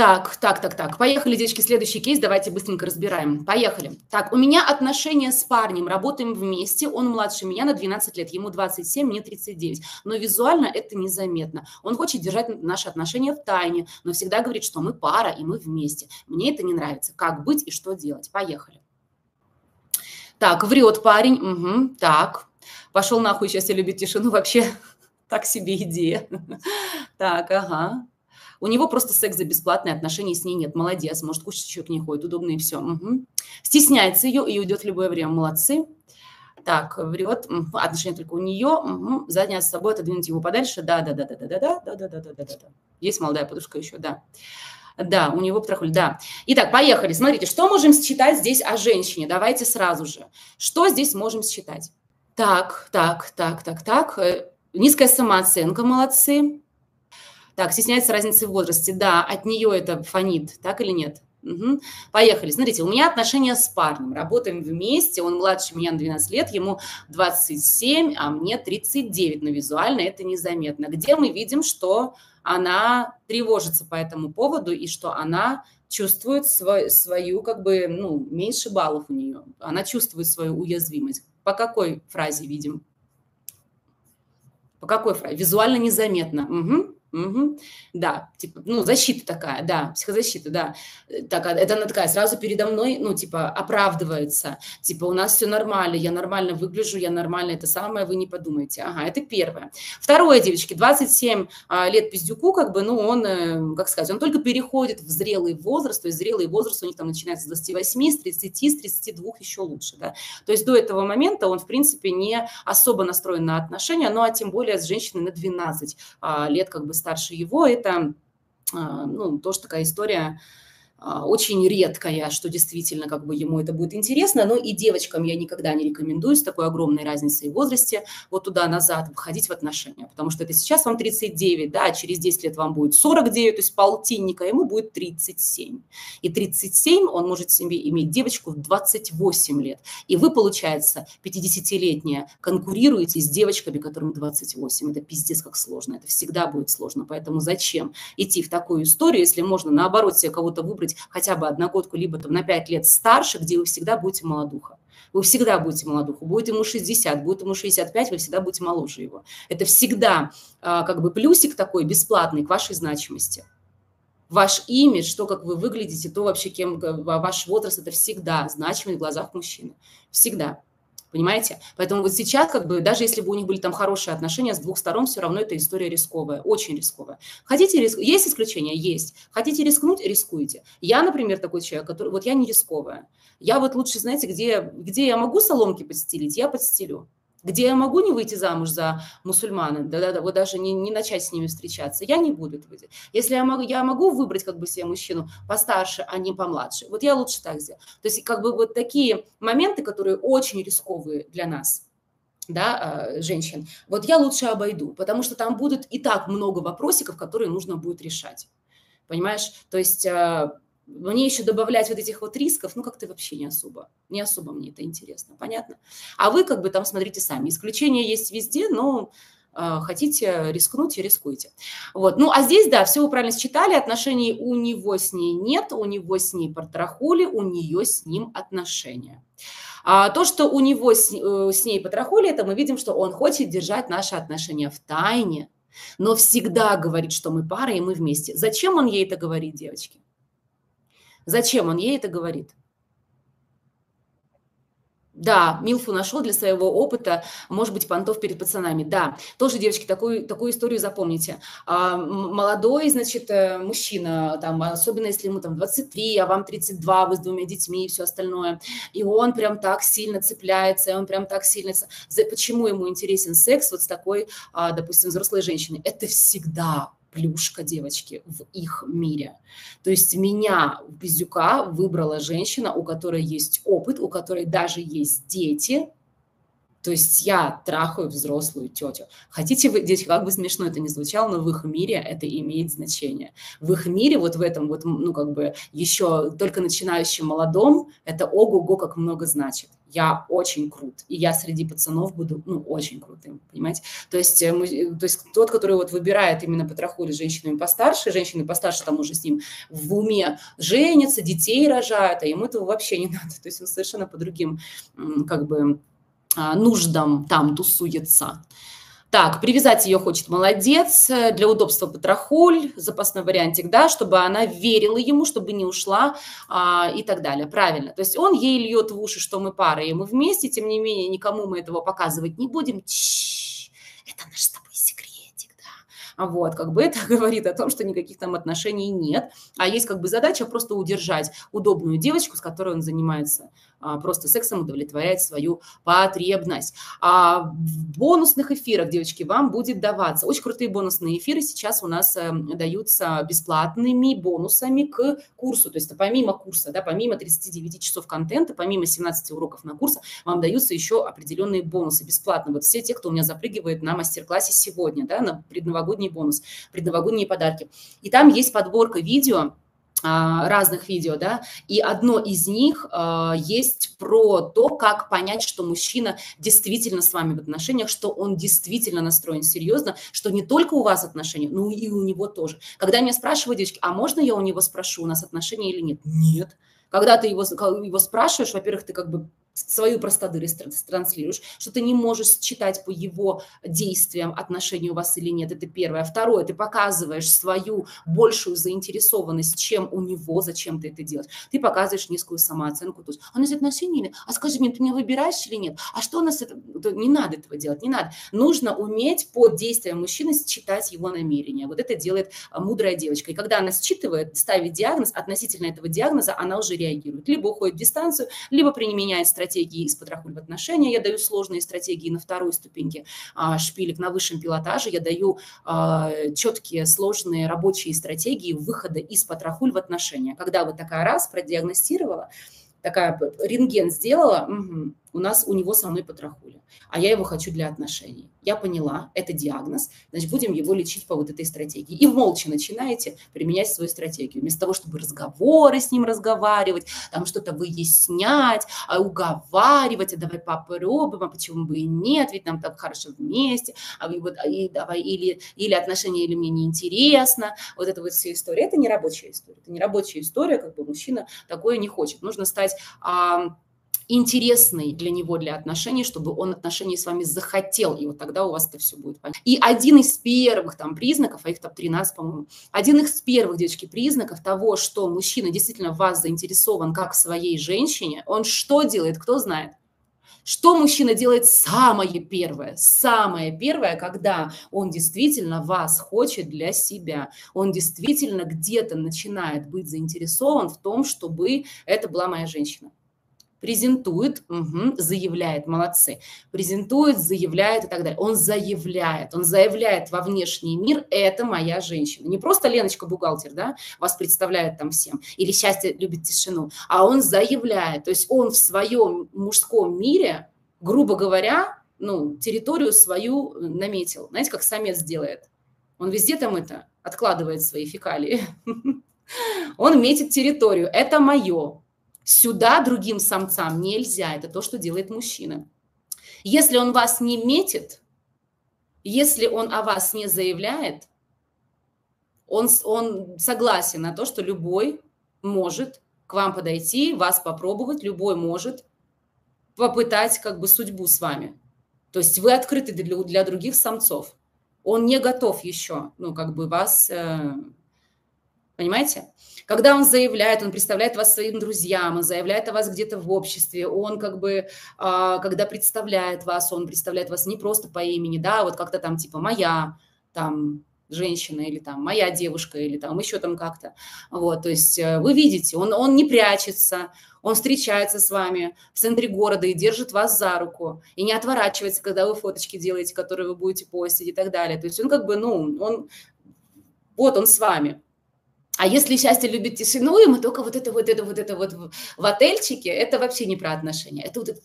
Так. Поехали, девочки, следующий кейс. Давайте быстренько разбираем. Поехали. Так, у меня отношения с парнем. Работаем вместе. Он младше меня на 12 лет. Ему 27, мне 39. Но визуально это незаметно. Он хочет держать наши отношения в тайне, но всегда говорит, что мы пара и мы вместе. Мне это не нравится. Как быть и что делать? Поехали. Так, врет парень. Угу, так. Пошел нахуй, сейчас я любит тишину. Вообще так себе идея. Так, ага. У него просто секс за бесплатное, отношений с ней нет. Молодец, может, куча еще к ней ходит, удобно и все. Угу. Стесняется ее и уйдет в любое время. Молодцы. Так, врет. Отношения только у нее. Угу. Задняя с собой, отодвинуть его подальше. Да. Есть молодая подушка еще, да. Да, у него потрахнули, да. Итак, поехали. Смотрите, что можем считать здесь о женщине? Давайте сразу же. Что здесь можем считать? Так. Низкая самооценка, молодцы. Так, стесняется разницы в возрасте. Да, от нее это фонит, так или нет? Угу. Поехали. Смотрите, у меня отношения с парнем. Работаем вместе. Он младше меня на 12 лет, ему 27, а мне 39. Но визуально это незаметно. Где мы видим, что она тревожится по этому поводу и что она чувствует свою, как бы, ну, меньше баллов у нее. Она чувствует свою уязвимость. По какой фразе видим? По какой фразе? Визуально незаметно. Угу. Угу. Да, типа, ну, защита такая, да, психозащита, да. Так, это она такая, сразу передо мной, ну, типа, оправдывается. Типа, у нас все нормально, я нормально выгляжу, я нормально, это самое, вы не подумайте. Ага, это первое. Второе, девочки, 27 лет пиздюку, как бы, ну, он, как сказать, он только переходит в зрелый возраст, то есть зрелый возраст у них там начинается с 28, с 30, с 32 еще лучше, да. То есть до этого момента он, в принципе, не особо настроен на отношения, ну, а тем более с женщиной на 12 лет, как бы, старше его, это, ну, тоже такая история очень редкая, что действительно как бы ему это будет интересно, но и девочкам я никогда не рекомендую с такой огромной разницей в возрасте вот туда-назад выходить в отношения, потому что это сейчас вам 39, да, через 10 лет вам будет 49, то есть полтинника, ему будет 37. И 37 он может себе иметь девочку в 28 лет, и вы, получается, 50-летняя, конкурируете с девочками, которым 28, это пиздец как сложно, это всегда будет сложно, поэтому зачем идти в такую историю, если можно наоборот себе кого-то выбрать, хотя бы одногодку, либо там на 5 лет старше, где вы всегда будете молодуха. Вы всегда будете молодуха. Будет ему 60, будет ему 65, вы всегда будете моложе его. Это всегда как бы плюсик такой бесплатный к вашей значимости. Ваш имидж, то, как вы выглядите, то вообще, кем ваш возраст, это всегда значимый в глазах мужчины. Всегда. Понимаете? Поэтому вот сейчас, как бы, даже если бы у них были там хорошие отношения с двух сторон, все равно эта история рисковая, очень рисковая. Хотите рисковать? Есть исключения? Есть. Хотите рискнуть? Рискуйте. Я, например, такой человек, который... Вот я не рисковая. Я вот лучше, знаете, где я могу соломки подстелить, я подстелю. Где я могу не выйти замуж за мусульмана, вот даже не начать с ними встречаться, я не буду этого делать. Если я могу выбрать как бы себе мужчину постарше, а не помладше, вот я лучше так сделаю. То есть как бы вот такие моменты, которые очень рисковые для нас, да, женщин, вот я лучше обойду, потому что там будет и так много вопросиков, которые нужно будет решать. Понимаешь? То есть мне еще добавлять вот этих вот рисков, ну, как-то вообще не особо мне это интересно, понятно? А вы как бы там смотрите сами, исключения есть везде, но хотите рискнуть и рискуйте. Вот, ну, а здесь, да, все вы правильно считали, отношений у него с ней нет, у него с ней потрахули, у нее с ним отношения. А то, что у него с ней потрахули, это мы видим, что он хочет держать наши отношения в тайне, но всегда говорит, что мы пара и мы вместе. Зачем он ей это говорит, девочки? Зачем он ей это говорит? Да, Милфу нашел для своего опыта, может быть, понтов перед пацанами. Да, тоже, девочки, такую историю запомните. Молодой, значит, мужчина, там, особенно если ему там 23, а вам 32, вы с двумя детьми и все остальное. И он прям так сильно цепляется, Почему ему интересен секс вот с такой, допустим, взрослой женщиной? Это всегда плюшка, девочки, в их мире. То есть меня, пиздюка, выбрала женщина, у которой есть опыт, у которой даже есть дети, То есть я трахаю взрослую тетю. Хотите вы, дети, как бы смешно это ни звучало, но в их мире это имеет значение. В их мире, вот в этом вот, ну, как бы еще только начинающем молодом, это ого-го, как много значит. Я очень крут, и я среди пацанов буду, ну, очень крутым, понимаете? То есть тот, который вот выбирает именно потрахули с женщинами постарше там уже с ним в уме женятся, детей рожают, а ему этого вообще не надо. То есть он совершенно по другим, как бы, нуждам там тусуется. Так, привязать ее хочет молодец, для удобства потрахуль, запасной вариантик, да, чтобы она верила ему, чтобы не ушла и так далее, правильно. То есть он ей льет в уши, что мы пара, и мы вместе, тем не менее, никому мы этого показывать не будем. Чш, это наш с тобой секретик, да. Вот, как бы это говорит о том, что никаких там отношений нет, а есть как бы задача просто удержать удобную девочку, с которой он занимается просто сексом, удовлетворять свою потребность. В бонусных эфирах, девочки, вам будет даваться. Очень крутые бонусные эфиры сейчас у нас даются бесплатными бонусами к курсу. То есть помимо курса, да, помимо 39 часов контента, помимо 17 уроков на курсе, вам даются еще определенные бонусы бесплатно. Вот все те, кто у меня запрыгивает на мастер-классе сегодня, да, на предновогодний бонус, предновогодние подарки. И там есть подборка видео, разных видео, да, и одно из них есть про то, как понять, что мужчина действительно с вами в отношениях, что он действительно настроен серьезно, что не только у вас отношения, но и у него тоже. Когда меня спрашивают, девочки, а можно я у него спрошу, у нас отношения или нет? Нет. Когда ты его спрашиваешь, во-первых, ты как бы свою простодырость транслируешь, что ты не можешь считать по его действиям, отношения у вас или нет, это первое. Второе, ты показываешь свою большую заинтересованность, чем у него, зачем ты это делаешь. Ты показываешь низкую самооценку. То есть, а у нас отношения или нет? А скажи мне, ты меня выбираешь или нет? А что у нас это? Не надо этого делать, не надо. Нужно уметь под действием мужчины считать его намерения. Вот это делает мудрая девочка. И когда она считывает, ставит диагноз, относительно этого диагноза она уже реагирует. Либо уходит в дистанцию, либо применяет стратегии из потрахуль в отношения, я даю сложные стратегии на второй ступеньке шпилек, на высшем пилотаже, я даю четкие, сложные рабочие стратегии выхода из потрахуль в отношения. Когда вот такая раз продиагностировала, такая рентген сделала, угу, у него со мной потрахули, а я его хочу для отношений. Я поняла, это диагноз, значит, будем его лечить по вот этой стратегии. И молча начинаете применять свою стратегию. Вместо того, чтобы разговоры с ним разговаривать, там что-то выяснять, уговаривать, а давай попробуем, а почему бы и нет, ведь нам так хорошо вместе, или отношения, или мне неинтересно. Вот эта вот вся история, это не рабочая история. Это не рабочая история, как бы мужчина такое не хочет. Нужно стать... интересный для него, для отношений, чтобы он отношения с вами захотел, и вот тогда у вас это все будет понятно. И один из первых там признаков, а их там 13, по-моему, один из первых, девочки, признаков того, что мужчина действительно в вас заинтересован как в своей женщине, он что делает, кто знает? Что мужчина делает самое первое? Самое первое, когда он действительно вас хочет для себя. Он действительно где-то начинает быть заинтересован в том, чтобы это была моя женщина. Презентует, угу, заявляет, молодцы, презентует, заявляет и так далее. Он заявляет во внешний мир, это моя женщина. Не просто Леночка бухгалтер, да, вас представляет там всем, или счастье любит тишину, а он заявляет, то есть он в своем мужском мире, грубо говоря, ну, территорию свою наметил. Знаете, как самец делает? Он везде там это откладывает свои фекалии. Он метит территорию, это мое. Сюда другим самцам нельзя, это то, что делает мужчина. Если он вас не метит, если он о вас не заявляет, он согласен на то, что любой может к вам подойти, вас попробовать, любой может попытать как бы судьбу с вами. То есть вы открыты для других самцов. Он не готов еще, ну, как бы вас... Понимаете? Когда он заявляет, он представляет вас своим друзьям, он заявляет о вас где-то в обществе, он как бы, когда представляет вас, он представляет вас не просто по имени, да, вот как-то там типа «моя», там женщина или там моя девушка или там еще там как-то. Вот, то есть вы видите, он не прячется, он встречается с вами в центре города и держит вас за руку, и не отворачивается, когда вы фоточки делаете, которые вы будете постить и так далее. То есть он как бы, ну, он с вами. А если счастье любит тишину, и мы только вот это вот в отельчике, это вообще не про отношения. Это вот это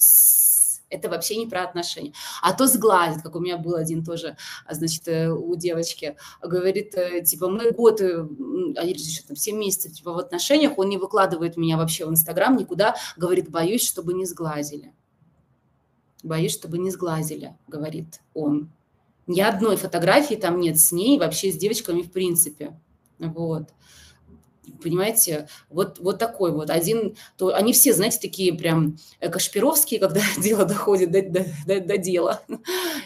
Это вообще не про отношения. А то сглазит, как у меня был один тоже, значит, у девочки, говорит, типа, мы год, они еще там 7 месяцев типа, в отношениях, он не выкладывает меня вообще в Инстаграм никуда, говорит, боюсь, чтобы не сглазили. Боюсь, чтобы не сглазили, говорит он. Ни одной фотографии там нет с ней, вообще с девочками в принципе. Вот. Понимаете, вот такой вот один, то они все, знаете, такие прям кашпировские, когда дело доходит до дела.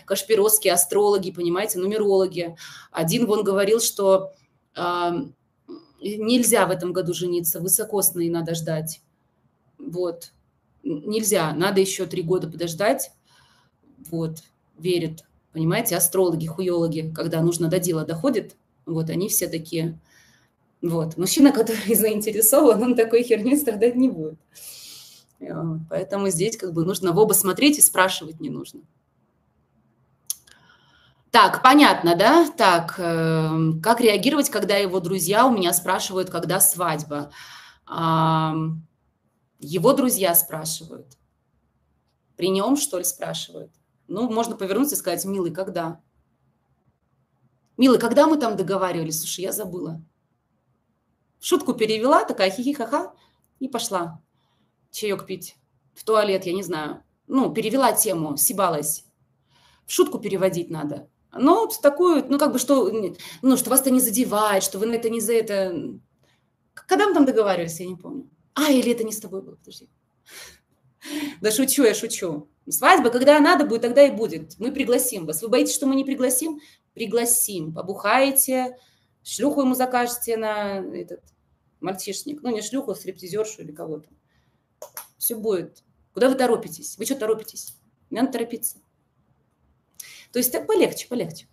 Кашпировские астрологи, понимаете, нумерологи. Один вон говорил, что нельзя в этом году жениться, высокосные надо ждать. Вот, нельзя, надо еще 3 года подождать. Вот, верят, понимаете, астрологи, хуёлоги, когда нужно до дела доходит, вот они все такие... Вот, мужчина, который заинтересован, он такой херней страдать не будет. Поэтому здесь как бы нужно в оба смотреть и спрашивать не нужно. Так, понятно, да? Так, как реагировать, когда его друзья у меня спрашивают, когда свадьба? Его друзья спрашивают. При нем, что ли, спрашивают? Ну, можно повернуться и сказать, милый, когда? Милый, когда мы там договаривались? Слушай, я забыла. Шутку перевела, такая хихи-ха-ха, и пошла чаек пить. В туалет, я не знаю. Ну, перевела тему, сибалась. В шутку переводить надо. Но вот такую, ну, как бы, что, ну, что вас-то не задевает, что вы на это не за это... Когда мы там договаривались, я не помню. А, или это не с тобой было, подожди. Да шучу, я шучу. Свадьба, когда надо будет, тогда и будет. Мы пригласим вас. Вы боитесь, что мы не пригласим? Пригласим. Побухаете... Шлюху ему закажете на этот мальчишник. Ну, не шлюху, а стриптизершу или кого-то. Все будет. Куда вы торопитесь? Вы что торопитесь? Не надо торопиться. То есть так полегче, полегче.